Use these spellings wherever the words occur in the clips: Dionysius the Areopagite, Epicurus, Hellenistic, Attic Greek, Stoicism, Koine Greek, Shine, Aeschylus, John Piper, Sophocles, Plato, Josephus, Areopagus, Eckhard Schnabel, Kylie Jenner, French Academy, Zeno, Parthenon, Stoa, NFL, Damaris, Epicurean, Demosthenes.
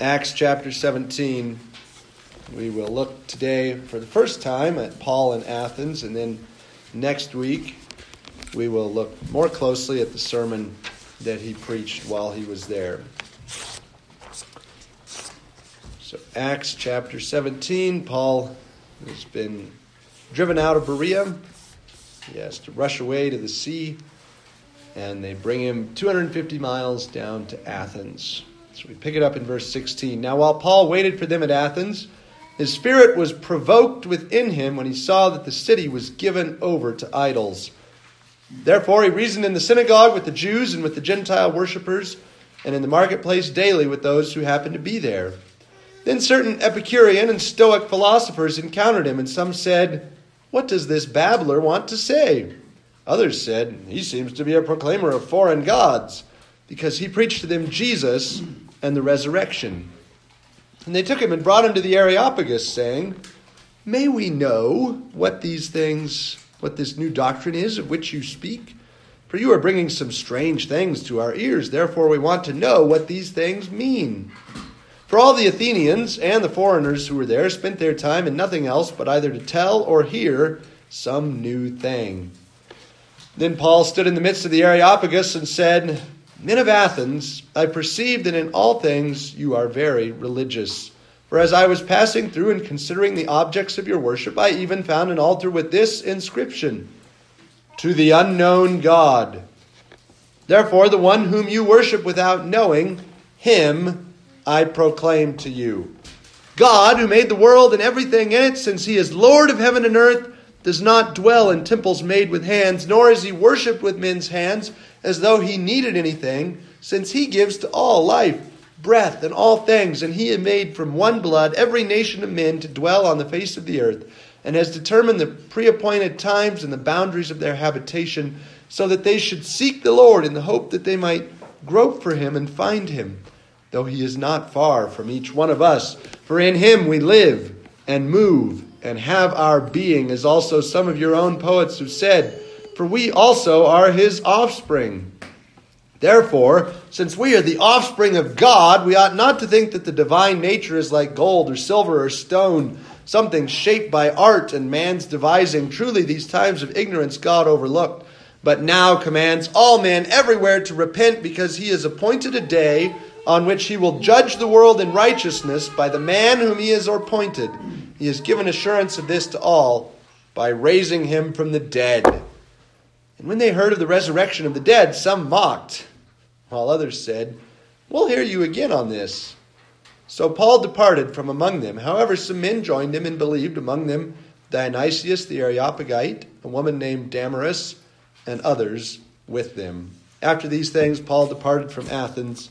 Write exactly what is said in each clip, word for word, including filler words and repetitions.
Acts chapter seventeen. We will look today for the first time at Paul in Athens, and then next week we will look more closely at the sermon that he preached while he was there. So Acts chapter seventeen, Paul has been driven out of Berea. He has to rush away to the sea, and they bring him two hundred fifty miles down to Athens. So we pick it up in verse sixteen. Now while Paul waited for them at Athens, his spirit was provoked within him when he saw that the city was given over to idols. Therefore he reasoned in the synagogue with the Jews and with the Gentile worshippers, and in the marketplace daily with those who happened to be there. Then certain Epicurean and Stoic philosophers encountered him, and some said, "What does this babbler want to say?" Others said, "He seems to be a proclaimer of foreign gods," because he preached to them Jesus and the resurrection. And they took him and brought him to the Areopagus, saying, "May we know what these things, what this new doctrine is of which you speak? For you are bringing some strange things to our ears. Therefore we want to know what these things mean." For all the Athenians and the foreigners who were there spent their time in nothing else but either to tell or hear some new thing. Then Paul stood in the midst of the Areopagus and said, "Men of Athens, I perceive that in all things you are very religious. For as I was passing through and considering the objects of your worship, I even found an altar with this inscription, 'To the unknown God.' Therefore, the one whom you worship without knowing, him I proclaim to you. God, who made the world and everything in it, since he is Lord of heaven and earth, does not dwell in temples made with hands, nor is he worshipped with men's hands, as though he needed anything, since he gives to all life, breath, and all things. And he had made from one blood every nation of men to dwell on the face of the earth, and has determined the preappointed times and the boundaries of their habitation, so that they should seek the Lord in the hope that they might grope for him and find him, though he is not far from each one of us. For in him we live and move and have our being, as also some of your own poets have said, for we also are his offspring. Therefore, since we are the offspring of God, we ought not to think that the divine nature is like gold or silver or stone, something shaped by art and man's devising. Truly, these times of ignorance God overlooked, but now commands all men everywhere to repent, because he has appointed a day on which he will judge the world in righteousness by the man whom he has appointed. He has given assurance of this to all by raising him from the dead." And when they heard of the resurrection of the dead, some mocked, while others said, "We'll hear you again on this." So Paul departed from among them. However, some men joined him and believed, among them Dionysius the Areopagite, a woman named Damaris, and others with them. After these things, Paul departed from Athens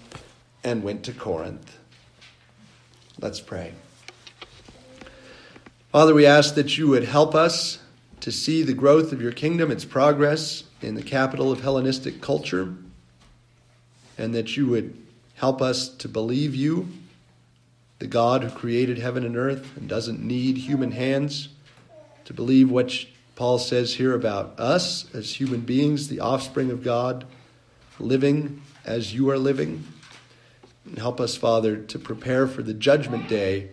and went to Corinth. Let's pray. Father, we ask that you would help us to see the growth of your kingdom, its progress in the capital of Hellenistic culture, and that you would help us to believe you, the God who created heaven and earth and doesn't need human hands, to believe what Paul says here about us as human beings, the offspring of God, living as you are living. And help us, Father, to prepare for the judgment day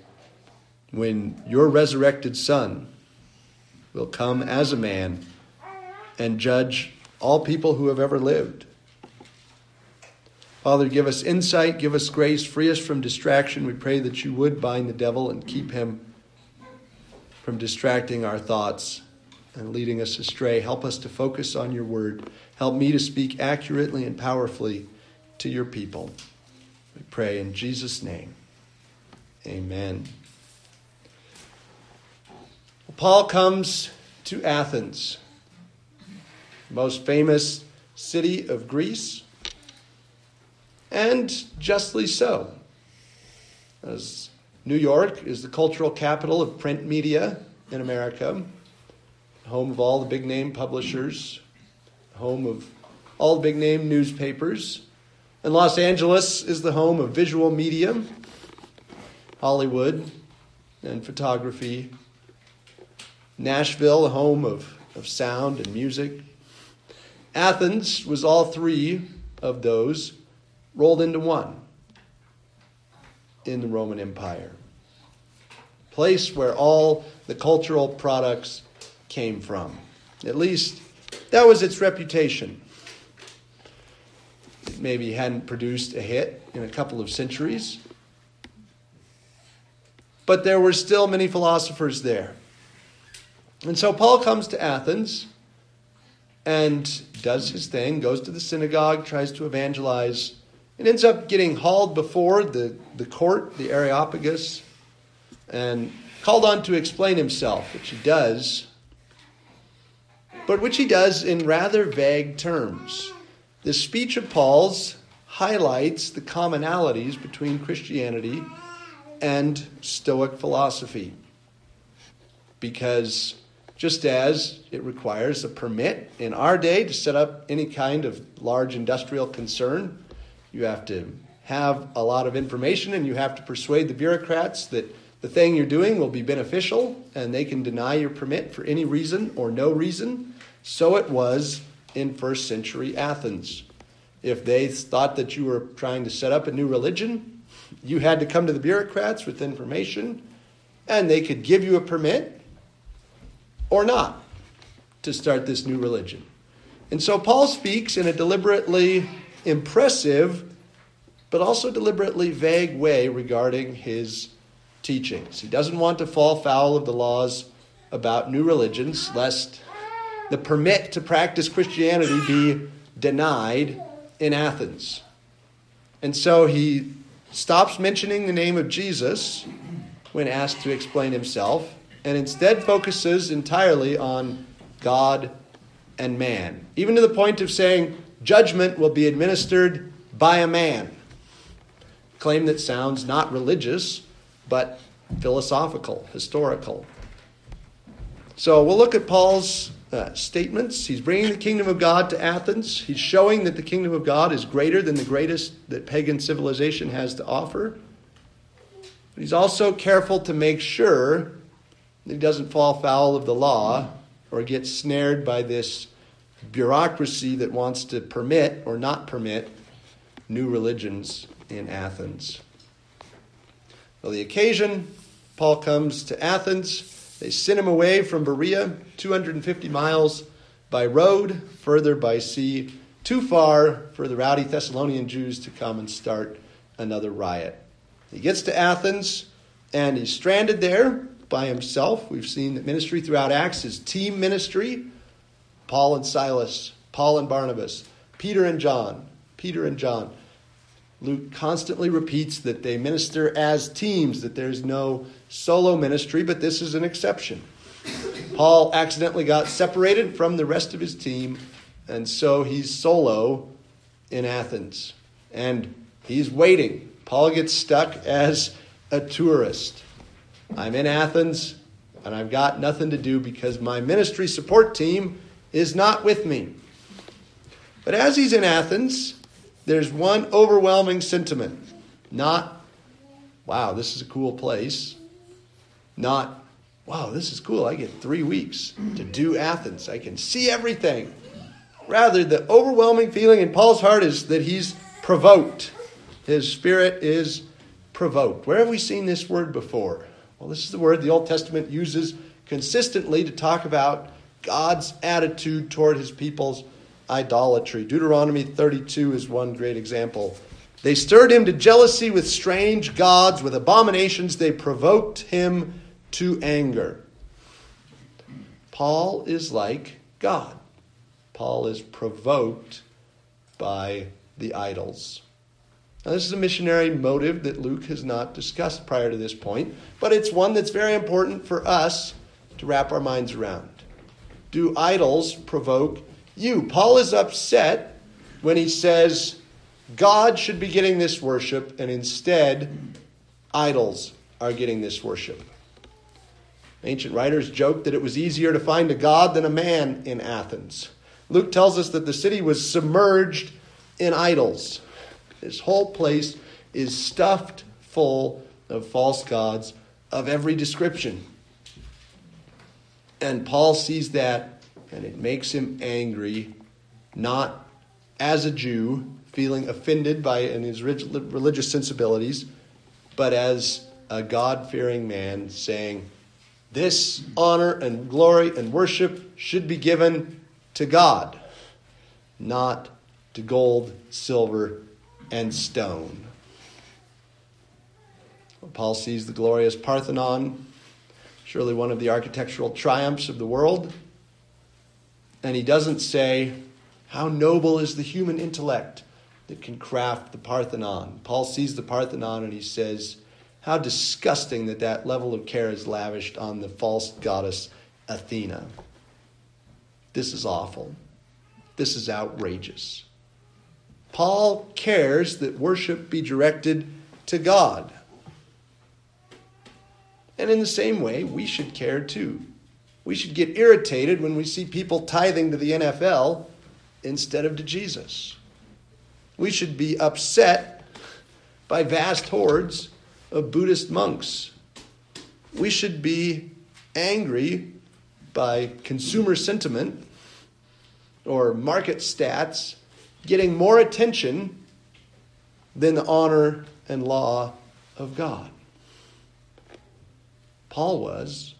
when your resurrected Son will come as a man and judge all people who have ever lived. Father, give us insight, give us grace, free us from distraction. We pray that you would bind the devil and keep him from distracting our thoughts and leading us astray. Help us to focus on your word. Help me to speak accurately and powerfully to your people. We pray in Jesus' name. Amen. Paul comes to Athens, the most famous city of Greece, and justly so, as New York is the cultural capital of print media in America, home of all the big-name publishers, home of all the big-name newspapers, and Los Angeles is the home of visual media, Hollywood, and photography. Nashville, the home of, of sound and music. Athens was all three of those rolled into one. in the Roman Empire. A place where all the cultural products came from. At least that was its reputation. It maybe hadn't produced a hit in a couple of centuries. But there were still many philosophers there. And so Paul comes to Athens and does his thing, goes to the synagogue, tries to evangelize, and ends up getting hauled before the, the court, the Areopagus, and called on to explain himself, which he does, but which he does in rather vague terms. This speech of Paul's highlights the commonalities between Christianity and Stoic philosophy, because just as it requires a permit in our day to set up any kind of large industrial concern, you have to have a lot of information and you have to persuade the bureaucrats that the thing you're doing will be beneficial and they can deny your permit for any reason or no reason. So it was in first century Athens. If they thought that you were trying to set up a new religion, you had to come to the bureaucrats with information and they could give you a permit or not to start this new religion. And so Paul speaks in a deliberately impressive, but also deliberately vague way regarding his teachings. He doesn't want to fall foul of the laws about new religions, lest the permit to practice Christianity be denied in Athens. And so he stops mentioning the name of Jesus when asked to explain himself, and instead focuses entirely on God and man, even to the point of saying judgment will be administered by a man. A claim that sounds not religious, but philosophical, historical. So we'll look at Paul's uh, statements. He's bringing the kingdom of God to Athens. He's showing that the kingdom of God is greater than the greatest that pagan civilization has to offer. But he's also careful to make sure he doesn't fall foul of the law or get snared by this bureaucracy that wants to permit or not permit new religions in Athens. Well, the occasion, Paul comes to Athens. They send him away from Berea, two hundred fifty miles by road, further by sea, too far for the rowdy Thessalonian Jews to come and start another riot. He gets to Athens, and he's stranded there by himself. We've seen that ministry throughout Acts is team ministry. Paul and Silas, Paul and Barnabas, Peter and John, Peter and John. Luke constantly repeats that they minister as teams, that there's no solo ministry, but this is an exception. Paul accidentally got separated from the rest of his team, and so he's solo in Athens. And he's waiting. Paul gets stuck as a tourist. I'm in Athens, and I've got nothing to do because my ministry support team is not with me. But as he's in Athens, there's one overwhelming sentiment. Not, wow, this is a cool place. Not, wow, this is cool. I get three weeks to do Athens. I can see everything. Rather, the overwhelming feeling in Paul's heart is that he's provoked. His spirit is provoked. Where have we seen this word before? Well, this is the word the Old Testament uses consistently to talk about God's attitude toward his people's idolatry. Deuteronomy thirty-two is one great example. They stirred him to jealousy with strange gods, with abominations. They provoked him to anger. Paul is like God. Paul is provoked by the idols. Now, this is a missionary motive that Luke has not discussed prior to this point, but it's one that's very important for us to wrap our minds around. Do idols provoke you? Paul is upset when he says God should be getting this worship, and instead idols are getting this worship. Ancient writers joked that it was easier to find a god than a man in Athens. Luke tells us that the city was submerged in idols. This whole place is stuffed full of false gods of every description. And Paul sees that, and it makes him angry, not as a Jew, feeling offended by his religious sensibilities, but as a God-fearing man saying, this honor and glory and worship should be given to God, not to gold, silver, and stone. Paul sees the glorious Parthenon, surely one of the architectural triumphs of the world. And he doesn't say, how noble is the human intellect that can craft the Parthenon. Paul sees the Parthenon and he says, how disgusting that that level of care is lavished on the false goddess Athena. This is awful. This is outrageous. Paul cares that worship be directed to God. And in the same way, we should care too. We should get irritated when we see people tithing to the N F L instead of to Jesus. We should be upset by vast hordes of Buddhist monks. We should be angry by consumer sentiment or market stats getting more attention than the honor and law of God. Paul was.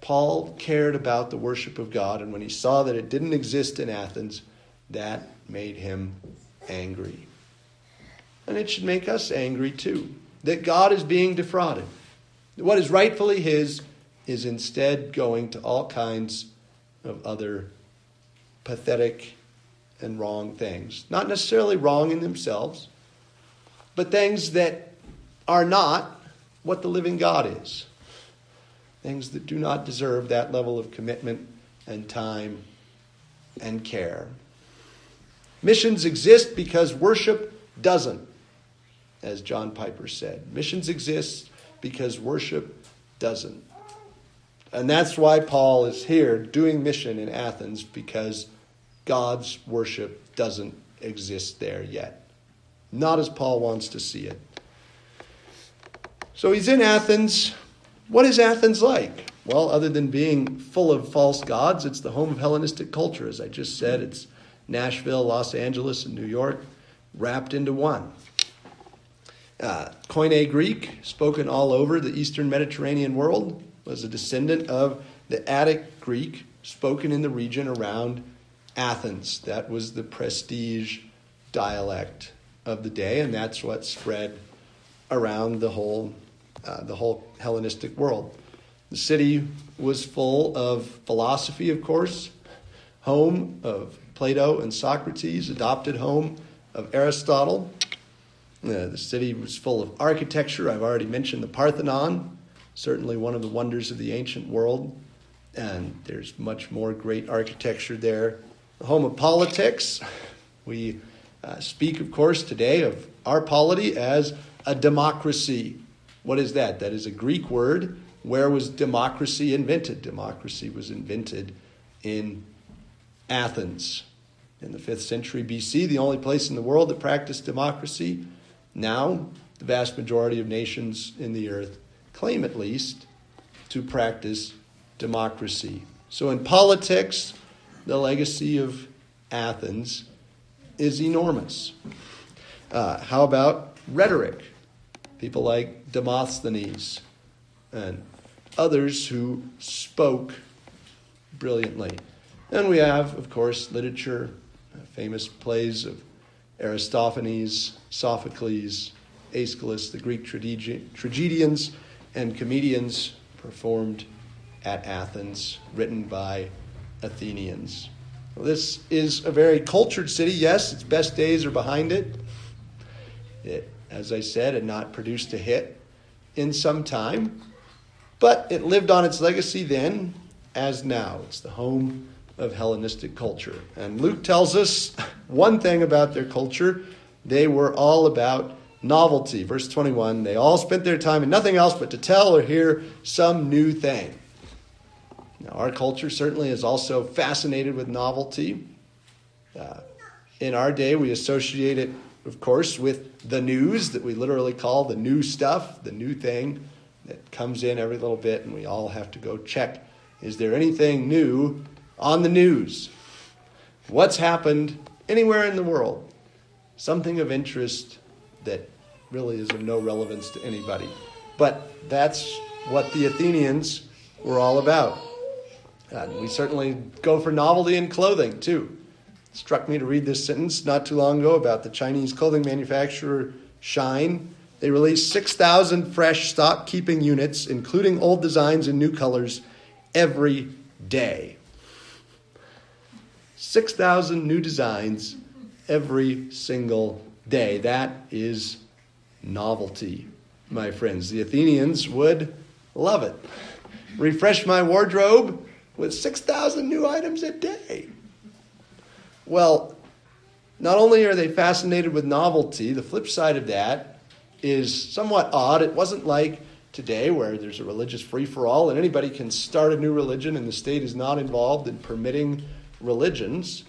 Paul cared about the worship of God, and when he saw that it didn't exist in Athens, that made him angry. And it should make us angry too, that God is being defrauded. What is rightfully his is instead going to all kinds of other pathetic and wrong things. Not necessarily wrong in themselves, but things that are not what the living God is. Things that do not deserve that level of commitment and time and care. Missions exist because worship doesn't, as John Piper said. Missions exist because worship doesn't. And that's why Paul is here doing mission in Athens, because God's worship doesn't exist there yet. Not as Paul wants to see it. So he's in Athens. What is Athens like? Well, other than being full of false gods, it's the home of Hellenistic culture. As I just said, it's Nashville, Los Angeles, and New York wrapped into one. Uh, Koine Greek, spoken all over the Eastern Mediterranean world, was a descendant of the Attic Greek, spoken in the region around Athens. That was the prestige dialect of the day, and that's what spread around the whole uh, the whole Hellenistic world. The city was full of philosophy, of course, home of Plato and Socrates, adopted home of Aristotle. Uh, the city was full of architecture. I've already mentioned the Parthenon, certainly one of the wonders of the ancient world, and there's much more great architecture there. The home of politics. We uh, speak, of course, today of our polity as a democracy. What is that? That is a Greek word. Where was democracy invented? Democracy was invented in Athens. In the fifth century B C, the only place in the world that practiced democracy. Now, the vast majority of nations in the earth claim, at least, to practice democracy. So in politics, the legacy of Athens is enormous. Uh, how about rhetoric? People like Demosthenes and others who spoke brilliantly. And we have, of course, literature, famous plays of Aristophanes, Sophocles, Aeschylus, the Greek trage- tragedians and comedians performed at Athens, written by Athenians. Well, this is a very cultured city. Yes, its best days are behind it. It as I said, had not produced a hit in some time, but it lived on its legacy then as now. It's the home of Hellenistic culture. And Luke tells us one thing about their culture. They were all about novelty. Verse twenty-one, they all spent their time in nothing else but to tell or hear some new thing. Now, our culture certainly is also fascinated with novelty. Uh, in our day, we associate it, of course, with the news that we literally call the new stuff, the new thing that comes in every little bit, and we all have to go check, is there anything new on the news? What's happened anywhere in the world? Something of interest that really is of no relevance to anybody. But that's what the Athenians were all about. And we certainly go for novelty in clothing, too. It struck me to read this sentence not too long ago about the Chinese clothing manufacturer Shine. They released six thousand fresh stock-keeping units, including old designs and new colors, every day. six thousand new designs every single day. That is novelty, my friends. The Athenians would love it. Refresh my wardrobe with six thousand new items a day. Well, not only are they fascinated with novelty, the flip side of that is somewhat odd. It wasn't like today where there's a religious free-for-all and anybody can start a new religion and the state is not involved in permitting religions.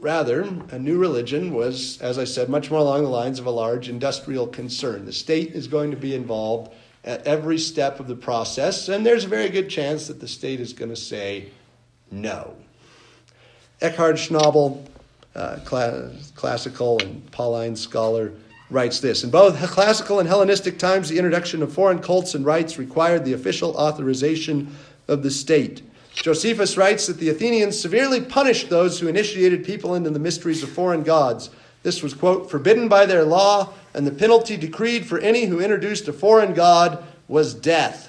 Rather, a new religion was, as I said, much more along the lines of a large industrial concern. The state is going to be involved at every step of the process, and there's a very good chance that the state is going to say no. Eckhard Schnabel, uh, cl- classical and Pauline scholar, writes this: in both classical and Hellenistic times, the introduction of foreign cults and rites required the official authorization of the state. Josephus writes that the Athenians severely punished those who initiated people into the mysteries of foreign gods. This was, quote, forbidden by their law, and the penalty decreed for any who introduced a foreign god was death.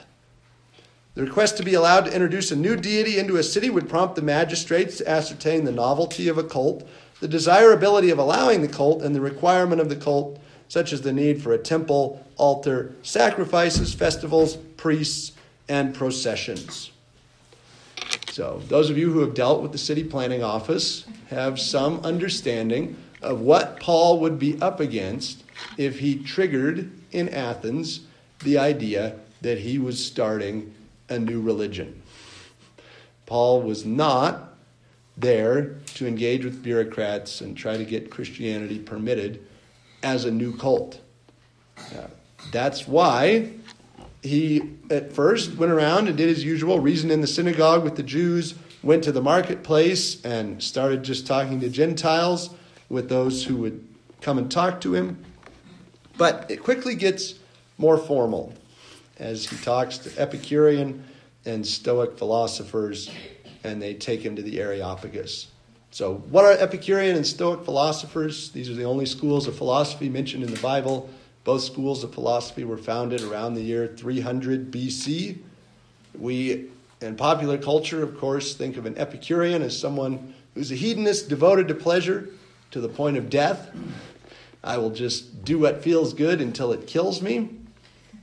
The request to be allowed to introduce a new deity into a city would prompt the magistrates to ascertain the novelty of a cult, the desirability of allowing the cult, and the requirement of the cult, such as the need for a temple, altar, sacrifices, festivals, priests, and processions. So those of you who have dealt with the city planning office have some understanding of what Paul would be up against if he triggered in Athens the idea that he was starting a new religion. Paul was not there to engage with bureaucrats and try to get Christianity permitted as a new cult. Uh, that's why he, at first, went around and did his usual, reasoned in the synagogue with the Jews, went to the marketplace and started just talking to Gentiles with those who would come and talk to him. But it quickly gets more formal as he talks to Epicurean and Stoic philosophers, and they take him to the Areopagus. So what are Epicurean and Stoic philosophers? These are the only schools of philosophy mentioned in the Bible. Both schools of philosophy were founded around the year three hundred B C. We, in popular culture, of course, think of an Epicurean as someone who's a hedonist, devoted to pleasure to the point of death. I will just do what feels good until it kills me.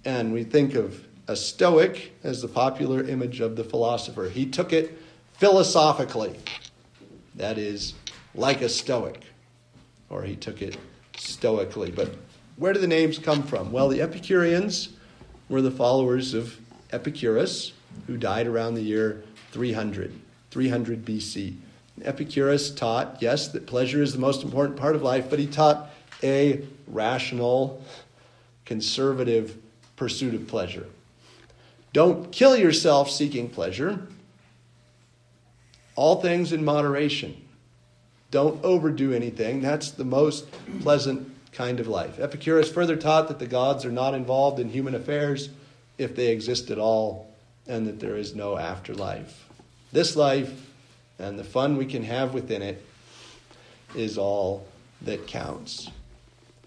And we think of a Stoic as the popular image of the philosopher. He took it philosophically. That is, like a Stoic. Or he took it stoically. But where do the names come from? Well, the Epicureans were the followers of Epicurus, who died around the year three hundred, three hundred B C. Epicurus taught, yes, that pleasure is the most important part of life, but he taught a rational, conservative pursuit of pleasure. Don't kill yourself seeking pleasure. All things in moderation. Don't overdo anything. That's the most pleasant kind of life. Epicurus further taught that the gods are not involved in human affairs if they exist at all, and that there is no afterlife. This life and the fun we can have within it is all that counts.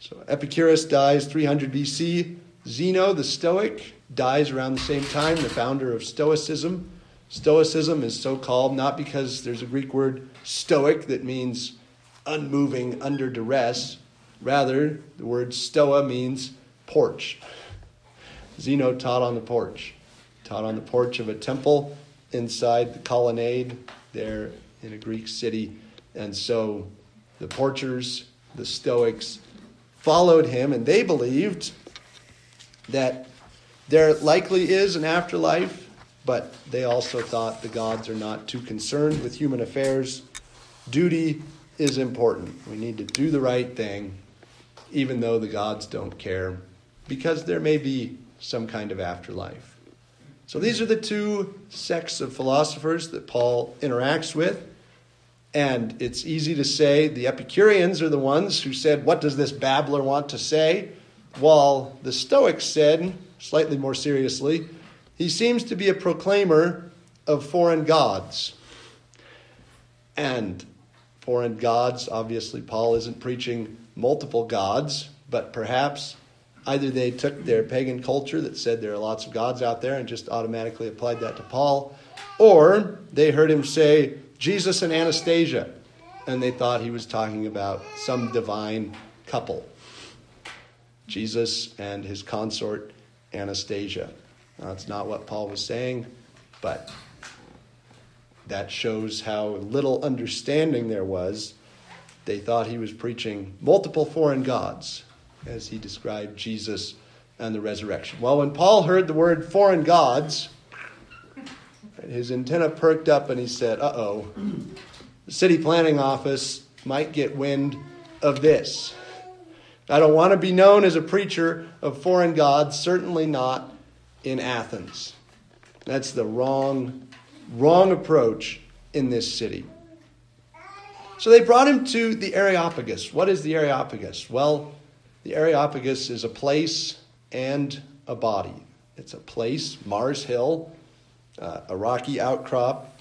So Epicurus dies three hundred B C. Zeno, the Stoic, dies around the same time, the founder of Stoicism. Stoicism is so called not because there's a Greek word stoic that means unmoving under duress. Rather, the word stoa means porch. Zeno taught on the porch. Taught on the porch of a temple inside the colonnade there in a Greek city. And so the porchers, the Stoics, followed him, and they believed that there likely is an afterlife, but they also thought the gods are not too concerned with human affairs. Duty is important. We need to do the right thing, even though the gods don't care, because there may be some kind of afterlife. So these are the two sects of philosophers that Paul interacts with. And it's easy to say the Epicureans are the ones who said, what does this babbler want to say? While the Stoics said, slightly more seriously, he seems to be a proclaimer of foreign gods. And foreign gods, obviously Paul isn't preaching multiple gods, but perhaps either they took their pagan culture that said there are lots of gods out there and just automatically applied that to Paul, or they heard him say Jesus and Anastasia, and they thought he was talking about some divine couple, Jesus and his consort Anastasia. Now, that's not what Paul was saying, but that shows how little understanding there was. They thought he was preaching multiple foreign gods as he described Jesus and the resurrection. Well, when Paul heard the word foreign gods, his antenna perked up and he said, uh-oh, the city planning office might get wind of this. I don't want to be known as a preacher of foreign gods, certainly not in Athens. That's the wrong Wrong approach in this city. So they brought him to the Areopagus. What is the Areopagus? Well, the Areopagus is a place and a body. It's a place, Mars Hill, uh, a rocky outcrop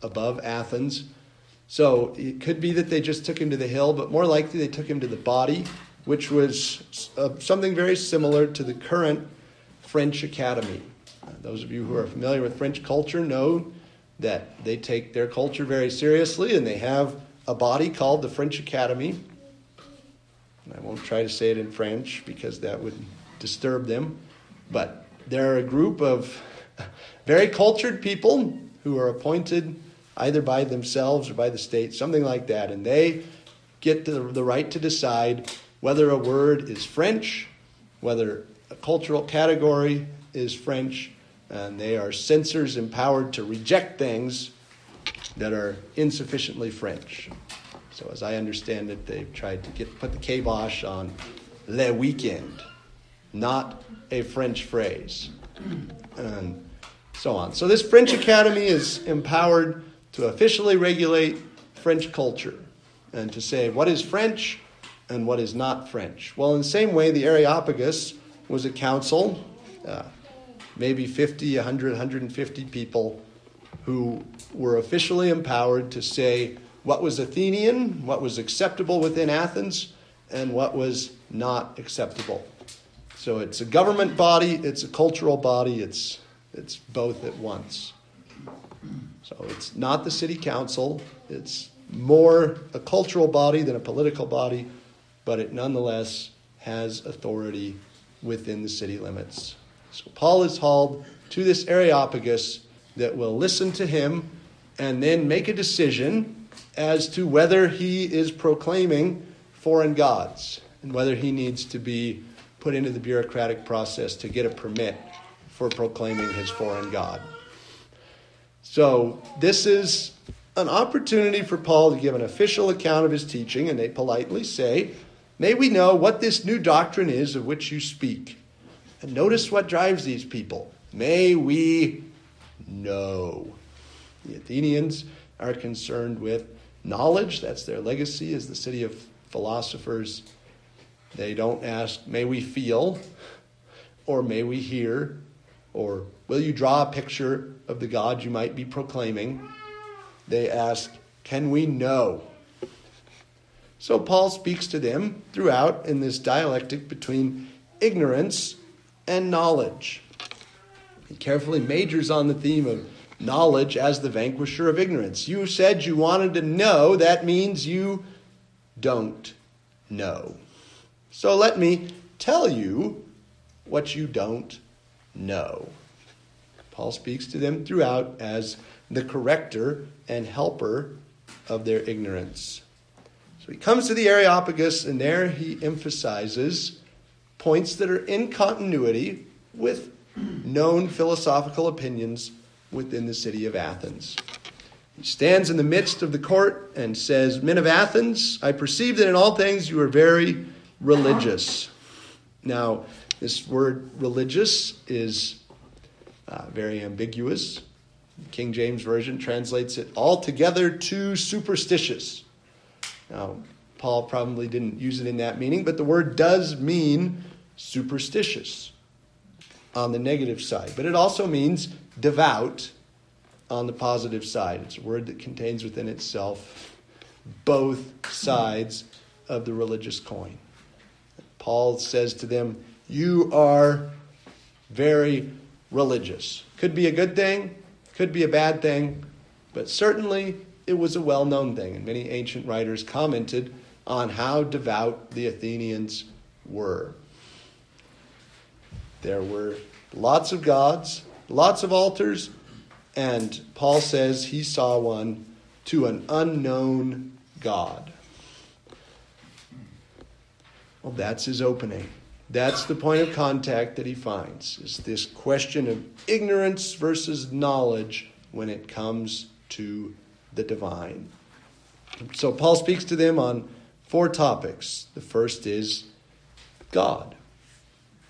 above Athens. So it could be that they just took him to the hill, but more likely they took him to the body, which was uh, something very similar to the current French Academy. Those of you who are familiar with French culture know that they take their culture very seriously, and they have a body called the French Academy. And I won't try to say it in French because that would disturb them. But they're a group of very cultured people who are appointed either by themselves or by the state, something like that. And they get the, the right to decide whether a word is French, whether a cultural category is French, and they are censors empowered to reject things that are insufficiently French. So as I understand it, they've tried to get put the kibosh on le weekend, not a French phrase, and so on. So this French Academy is empowered to officially regulate French culture and to say what is French and what is not French. Well, in the same way, the Areopagus was a council, uh, maybe fifty, one hundred, one hundred fifty people who were officially empowered to say what was Athenian, what was acceptable within Athens, and what was not acceptable. So it's a government body, it's a cultural body, it's it's both at once. So it's not the city council, it's more a cultural body than a political body, but it nonetheless has authority within the city limits. So Paul is hauled to this Areopagus that will listen to him and then make a decision as to whether he is proclaiming foreign gods and whether he needs to be put into the bureaucratic process to get a permit for proclaiming his foreign god. So this is an opportunity for Paul to give an official account of his teaching, and they politely say, "May we know what this new doctrine is of which you speak." And notice what drives these people. May we know. The Athenians are concerned with knowledge. That's their legacy as the city of philosophers. They don't ask, may we feel, or may we hear, or will you draw a picture of the god you might be proclaiming? They ask, can we know? So Paul speaks to them throughout in this dialectic between ignorance and knowledge. He carefully majors on the theme of knowledge as the vanquisher of ignorance. You said you wanted to know, that means you don't know. So let me tell you what you don't know. Paul speaks to them throughout as the corrector and helper of their ignorance. So he comes to the Areopagus, and there he emphasizes points that are in continuity with known philosophical opinions within the city of Athens. He stands in the midst of the court and says, "Men of Athens, I perceive that in all things you are very religious." Now, this word religious is uh, very ambiguous. The King James Version translates it altogether too superstitious. Now, Paul probably didn't use it in that meaning, but the word does mean superstitious on the negative side. But it also means devout on the positive side. It's a word that contains within itself both sides of the religious coin. Paul says to them, you are very religious. Could be a good thing, could be a bad thing, but certainly it was a well-known thing. And many ancient writers commented on how devout the Athenians were. There were lots of gods, lots of altars, and Paul says he saw one to an unknown God. Well, that's his opening. That's the point of contact that he finds, is this question of ignorance versus knowledge when it comes to the divine. So Paul speaks to them on four topics. The first is God.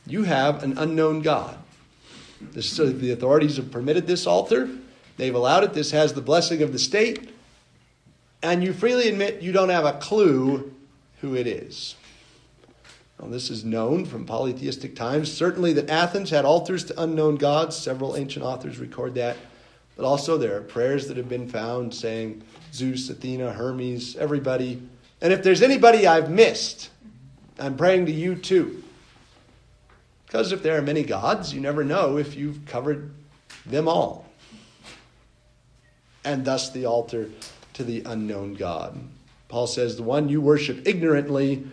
You have an unknown God. This, uh, the authorities have permitted this altar. They've allowed it. This has the blessing of the state. And you freely admit you don't have a clue who it is. Well, this is known from polytheistic times. Certainly that Athens had altars to unknown gods. Several ancient authors record that. But also there are prayers that have been found saying Zeus, Athena, Hermes, everybody. And if there's anybody I've missed, I'm praying to you too. Because if there are many gods, you never know if you've covered them all. And thus the altar to the unknown God. Paul says, the one you worship ignorantly,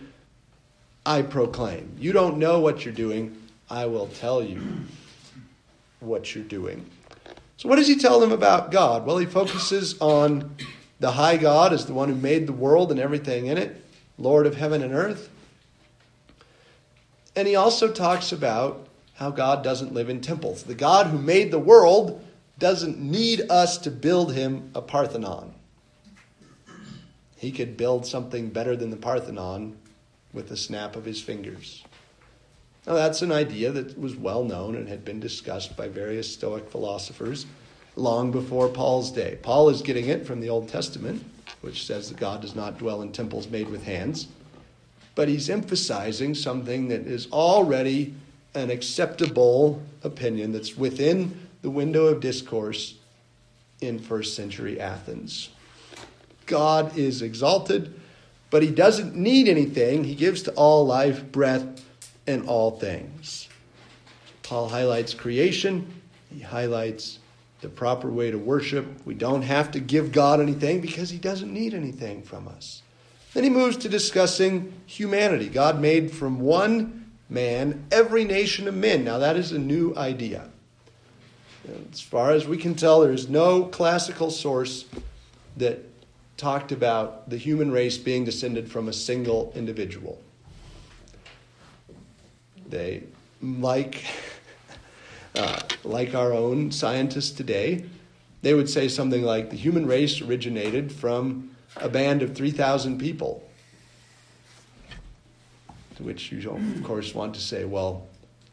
I proclaim. You don't know what you're doing. I will tell you what you're doing. So what does he tell them about God? Well, he focuses on the high God as the one who made the world and everything in it, Lord of heaven and earth. And he also talks about how God doesn't live in temples. The God who made the world doesn't need us to build him a Parthenon. He could build something better than the Parthenon with a snap of his fingers. Now that's an idea that was well known and had been discussed by various Stoic philosophers long before Paul's day. Paul is getting it from the Old Testament, which says that God does not dwell in temples made with hands. But he's emphasizing something that is already an acceptable opinion that's within the window of discourse in first century Athens. God is exalted, but he doesn't need anything. He gives to all life, breath, and all things. Paul highlights creation. He highlights the proper way to worship. We don't have to give God anything because he doesn't need anything from us. Then he moves to discussing humanity. God made from one man every nation of men. Now that is a new idea. As far as we can tell, there is no classical source that talked about the human race being descended from a single individual. They, like, uh, like our own scientists today, they would say something like the human race originated from a band of three thousand people, to which you, of course, want to say, well,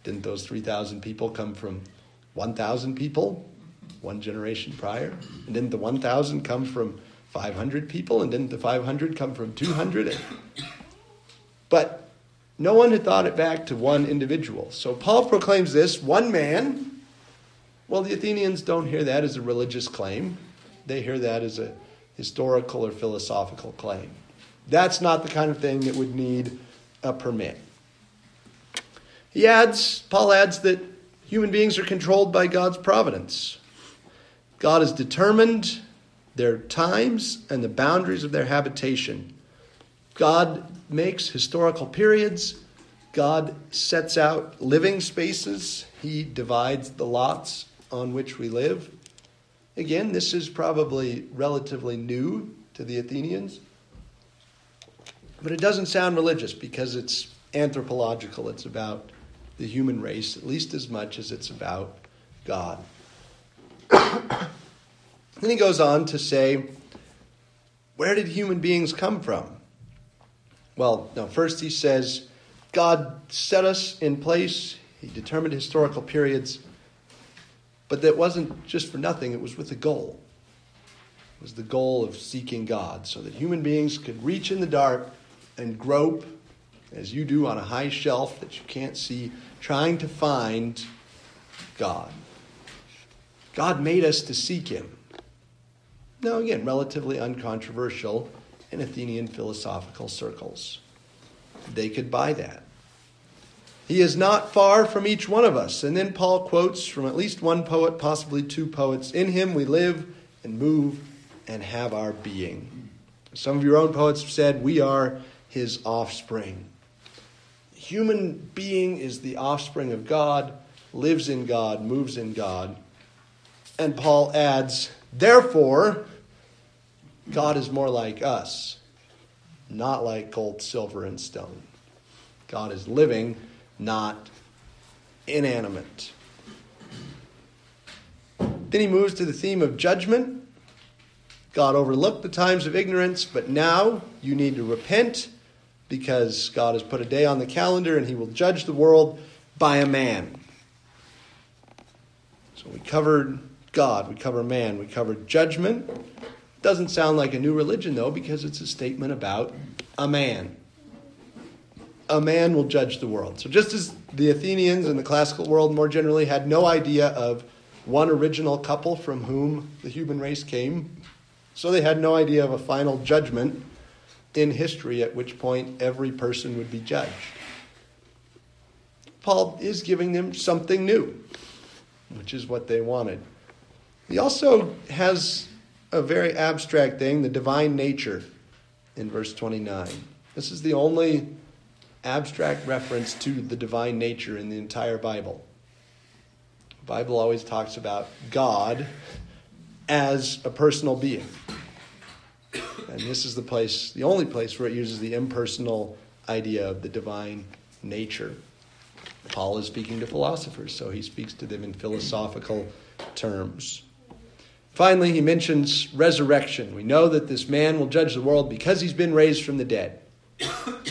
didn't those three thousand people come from one thousand people one generation prior? And didn't the one thousand come from five hundred people? And didn't the five hundred come from two hundred? But no one had thought it back to one individual. So Paul proclaims this, one man. Well, the Athenians don't hear that as a religious claim. They hear that as a historical or philosophical claim. That's not the kind of thing that would need a permit. He adds, Paul adds that human beings are controlled by God's providence. God has determined their times and the boundaries of their habitation. God makes historical periods. God sets out living spaces. He divides the lots on which we live. Again, this is probably relatively new to the Athenians, but it doesn't sound religious because it's anthropological. It's about the human race, at least as much as it's about God. Then he goes on to say, where did human beings come from? Well, now first he says, God set us in place. He determined historical periods. But that wasn't just for nothing. It was with a goal. It was the goal of seeking God so that human beings could reach in the dark and grope as you do on a high shelf that you can't see, trying to find God. God made us to seek him. Now, again, relatively uncontroversial in Athenian philosophical circles. They could buy that. He is not far from each one of us. And then Paul quotes from at least one poet, possibly two poets. In him we live and move and have our being. Some of your own poets have said, we are his offspring. Human being is the offspring of God, lives in God, moves in God. And Paul adds, therefore, God is more like us, not like gold, silver, and stone. God is living, not inanimate. Then he moves to the theme of judgment. God overlooked the times of ignorance, but now you need to repent because God has put a day on the calendar and he will judge the world by a man. So we covered God, we cover man, we covered judgment. Doesn't sound like a new religion, though, because it's a statement about a man. A man will judge the world. So just as the Athenians and the classical world more generally had no idea of one original couple from whom the human race came, so they had no idea of a final judgment in history at which point every person would be judged. Paul is giving them something new, which is what they wanted. He also has a very abstract thing, the divine nature, in verse twenty-nine. This is the only abstract reference to the divine nature in the entire Bible. The Bible always talks about God as a personal being. And this is the place, the only place where it uses the impersonal idea of the divine nature. Paul is speaking to philosophers, so he speaks to them in philosophical terms. Finally, he mentions resurrection. We know that this man will judge the world because he's been raised from the dead.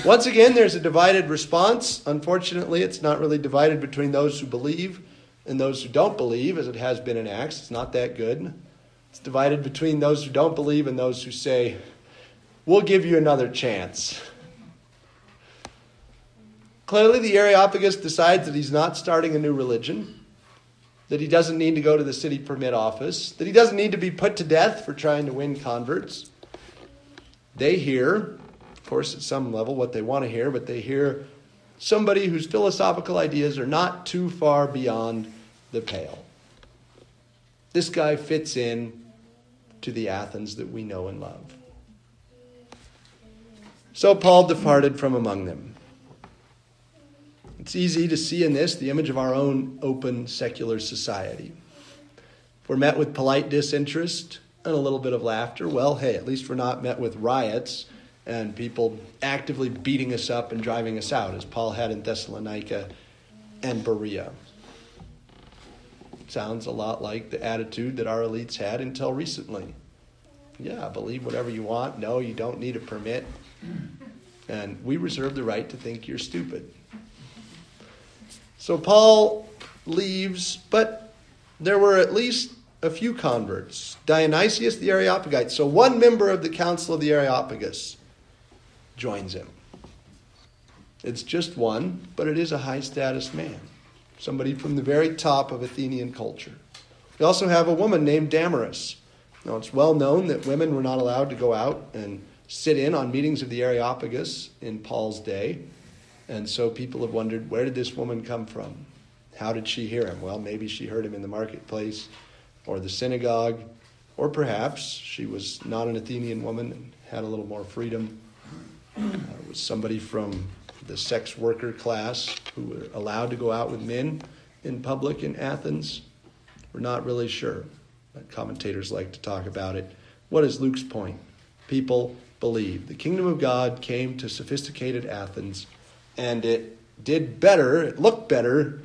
Once again, there's a divided response. Unfortunately, it's not really divided between those who believe and those who don't believe, as it has been in Acts. It's not that good. It's divided between those who don't believe and those who say, we'll give you another chance. Clearly, the Areopagus decides that he's not starting a new religion, that he doesn't need to go to the city permit office, that he doesn't need to be put to death for trying to win converts. They hear, of course, at some level what they want to hear, but they hear somebody whose philosophical ideas are not too far beyond the pale. This guy fits in to the Athens that we know and love. So Paul departed from among them. It's easy to see in this the image of our own open secular society. If we're met with polite disinterest and a little bit of laughter, well, hey, at least we're not met with riots and people actively beating us up and driving us out, as Paul had in Thessalonica and Berea. Sounds a lot like the attitude that our elites had until recently. Yeah, believe whatever you want. No, you don't need a permit. And we reserve the right to think you're stupid. So Paul leaves, but there were at least a few converts. Dionysius the Areopagite, so one member of the Council of the Areopagus, joins him. It's just one, but it is a high-status man, somebody from the very top of Athenian culture. We also have a woman named Damaris. Now, it's well known that women were not allowed to go out and sit in on meetings of the Areopagus in Paul's day. And so people have wondered, where did this woman come from? How did she hear him? Well, maybe she heard him in the marketplace or the synagogue, or perhaps she was not an Athenian woman and had a little more freedom. Uh, it was somebody from the sex worker class who were allowed to go out with men in public in Athens. We're not really sure, but commentators like to talk about it. What is Luke's point? People believe. The kingdom of God came to sophisticated Athens, and it did better, it looked better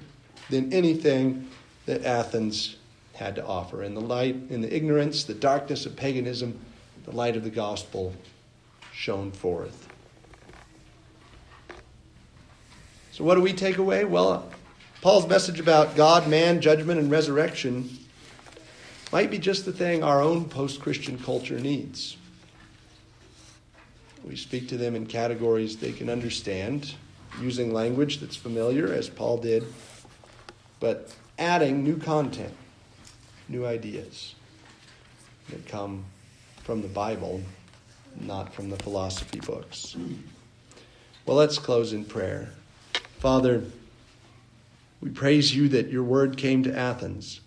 than anything that Athens had to offer. In the light, in the ignorance, the darkness of paganism, the light of the gospel shone forth. So what do we take away? Well, Paul's message about God, man, judgment, and resurrection might be just the thing our own post-Christian culture needs. We speak to them in categories they can understand, using language that's familiar, as Paul did, but adding new content, new ideas that come from the Bible, not from the philosophy books. Well, let's close in prayer. Father, we praise you that your word came to Athens,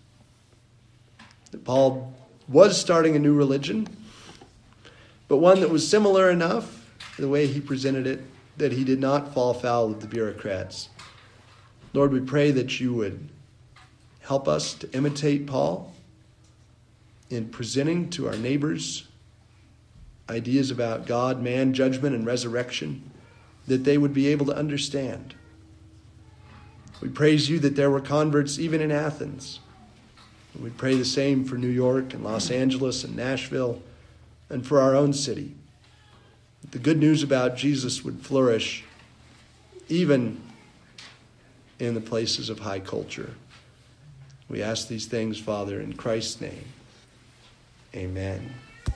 that Paul was starting a new religion, but one that was similar enough, the way he presented it, that he did not fall foul of the bureaucrats. Lord, we pray that you would help us to imitate Paul in presenting to our neighbors ideas about God, man, judgment, and resurrection, that they would be able to understand. We praise you that there were converts even in Athens. And we pray the same for New York and Los Angeles and Nashville and for our own city. That the good news about Jesus would flourish even in the places of high culture. We ask these things, Father, in Christ's name. Amen.